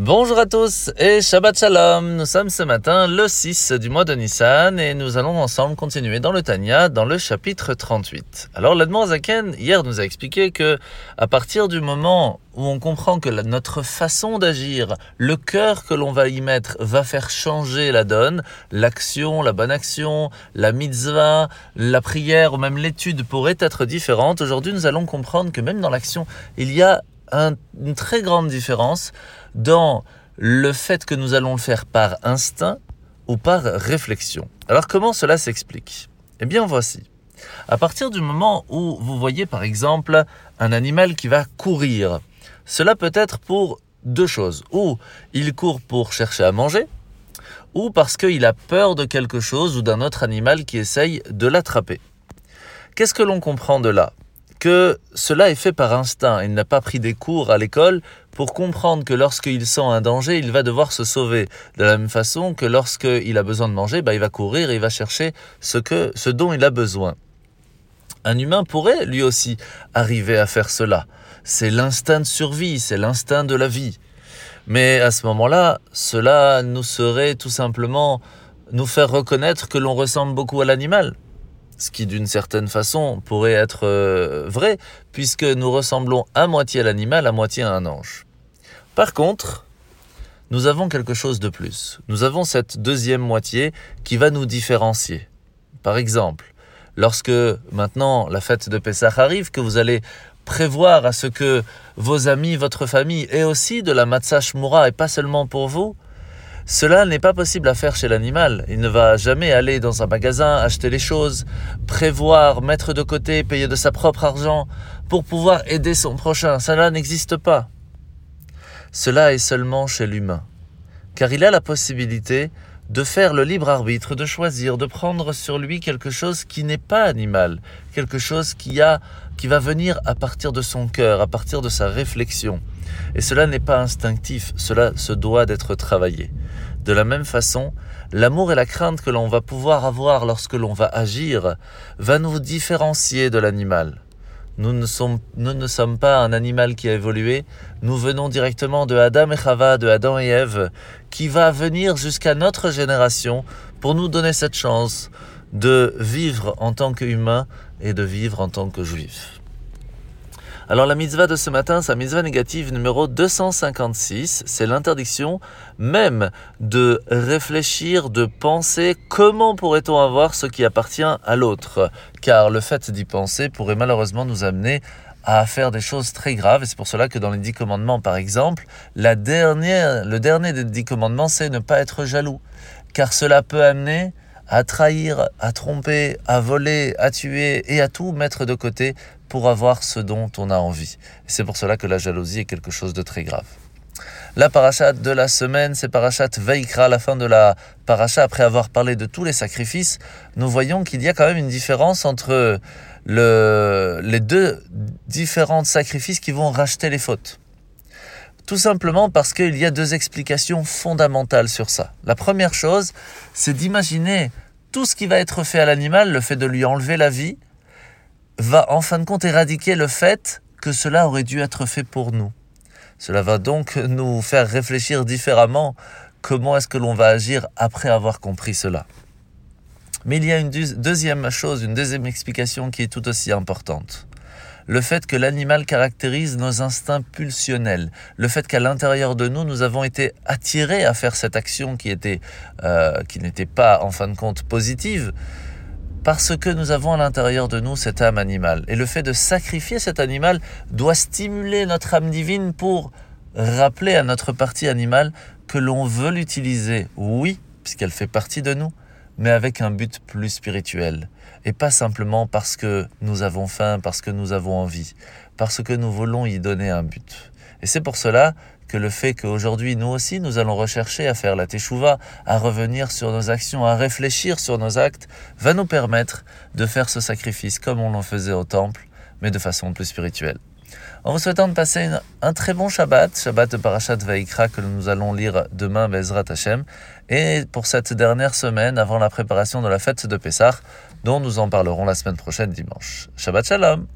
Bonjour à tous et Shabbat Shalom. Nous sommes ce matin le 6 du mois de Nissan et nous allons ensemble continuer dans le Tanya, dans le chapitre 38. Alors l'Admour Hazaken hier nous a expliqué que à partir du moment où on comprend que notre façon d'agir, le cœur que l'on va y mettre va faire changer la donne, l'action, la bonne action, la mitzvah, la prière ou même l'étude pourrait être différente. Aujourd'hui nous allons comprendre que même dans l'action il y a une très grande différence dans le fait que nous allons le faire par instinct ou par réflexion. Alors comment cela s'explique ? Eh bien voici. À partir du moment où vous voyez par exemple un animal qui va courir, cela peut être pour deux choses. Ou il court pour chercher à manger, ou parce qu'il a peur de quelque chose ou d'un autre animal qui essaye de l'attraper. Qu'est-ce que l'on comprend de là ? Que cela est fait par instinct. Il n'a pas pris des cours à l'école pour comprendre que lorsqu'il sent un danger, il va devoir se sauver. De la même façon que lorsqu'il a besoin de manger, il va courir et il va chercher ce dont il a besoin. Un humain pourrait lui aussi arriver à faire cela. C'est l'instinct de survie, c'est l'instinct de la vie. Mais à ce moment-là, cela nous serait tout simplement nous faire reconnaître que l'on ressemble beaucoup à l'animal. Ce qui d'une certaine façon pourrait être vrai, puisque nous ressemblons à moitié à l'animal, à moitié à un ange. Par contre, nous avons quelque chose de plus. Nous avons cette deuxième moitié qui va nous différencier. Par exemple, lorsque maintenant la fête de Pessah arrive, que vous allez prévoir à ce que vos amis, votre famille aient aussi de la Matsah Moura et pas seulement pour vous, cela n'est pas possible à faire chez l'animal. Il ne va jamais aller dans un magasin, acheter les choses, prévoir, mettre de côté, payer de sa propre argent pour pouvoir aider son prochain. Cela n'existe pas. Cela est seulement chez l'humain, car il a la possibilité de faire le libre arbitre, de choisir, de prendre sur lui quelque chose qui n'est pas animal, quelque chose qui va venir à partir de son cœur, à partir de sa réflexion. Et cela n'est pas instinctif, cela se doit d'être travaillé. De la même façon, l'amour et la crainte que l'on va pouvoir avoir lorsque l'on va agir va nous différencier de l'animal. Nous ne sommes pas un animal qui a évolué, nous venons directement de Adam et Chava, de Adam et Ève, qui va venir jusqu'à notre génération pour nous donner cette chance de vivre en tant qu'humain et de vivre en tant que juif. Alors la mitzvah de ce matin, c'est la mitzvah négative numéro 256, c'est l'interdiction même de réfléchir, de penser comment pourrait-on avoir ce qui appartient à l'autre, car le fait d'y penser pourrait malheureusement nous amener à faire des choses très graves, et c'est pour cela que dans les 10 commandements par exemple, le dernier des 10 commandements c'est ne pas être jaloux, car cela peut amener à trahir, à tromper, à voler, à tuer et à tout mettre de côté pour avoir ce dont on a envie. Et c'est pour cela que la jalousie est quelque chose de très grave. La parashat de la semaine, c'est Parashat Vayikra, la fin de la parasha. Après avoir parlé de tous les sacrifices, nous voyons qu'il y a quand même une différence entre les deux différents sacrifices qui vont racheter les fautes. Tout simplement parce qu'il y a deux explications fondamentales sur ça. La première chose, c'est d'imaginer tout ce qui va être fait à l'animal, le fait de lui enlever la vie, va en fin de compte éradiquer le fait que cela aurait dû être fait pour nous. Cela va donc nous faire réfléchir différemment comment est-ce que l'on va agir après avoir compris cela. Mais il y a une deuxième chose, une deuxième explication qui est tout aussi importante. Le fait que l'animal caractérise nos instincts pulsionnels, le fait qu'à l'intérieur de nous, nous avons été attirés à faire cette action qui n'était pas en fin de compte positive, parce que nous avons à l'intérieur de nous cette âme animale. Et le fait de sacrifier cet animal doit stimuler notre âme divine pour rappeler à notre partie animale que l'on veut l'utiliser, oui, puisqu'elle fait partie de nous, mais avec un but plus spirituel. Et pas simplement parce que nous avons faim, parce que nous avons envie, parce que nous voulons y donner un but. Et c'est pour cela que le fait qu'aujourd'hui, nous aussi, nous allons rechercher à faire la teshuvah, à revenir sur nos actions, à réfléchir sur nos actes, va nous permettre de faire ce sacrifice comme on l'en faisait au temple, mais de façon plus spirituelle. En vous souhaitant de passer un très bon Shabbat de Parashat Vayikra que nous allons lire demain, Bezrat Hashem, et pour cette dernière semaine avant la préparation de la fête de Pessah, dont nous en parlerons la semaine prochaine dimanche. Shabbat Shalom!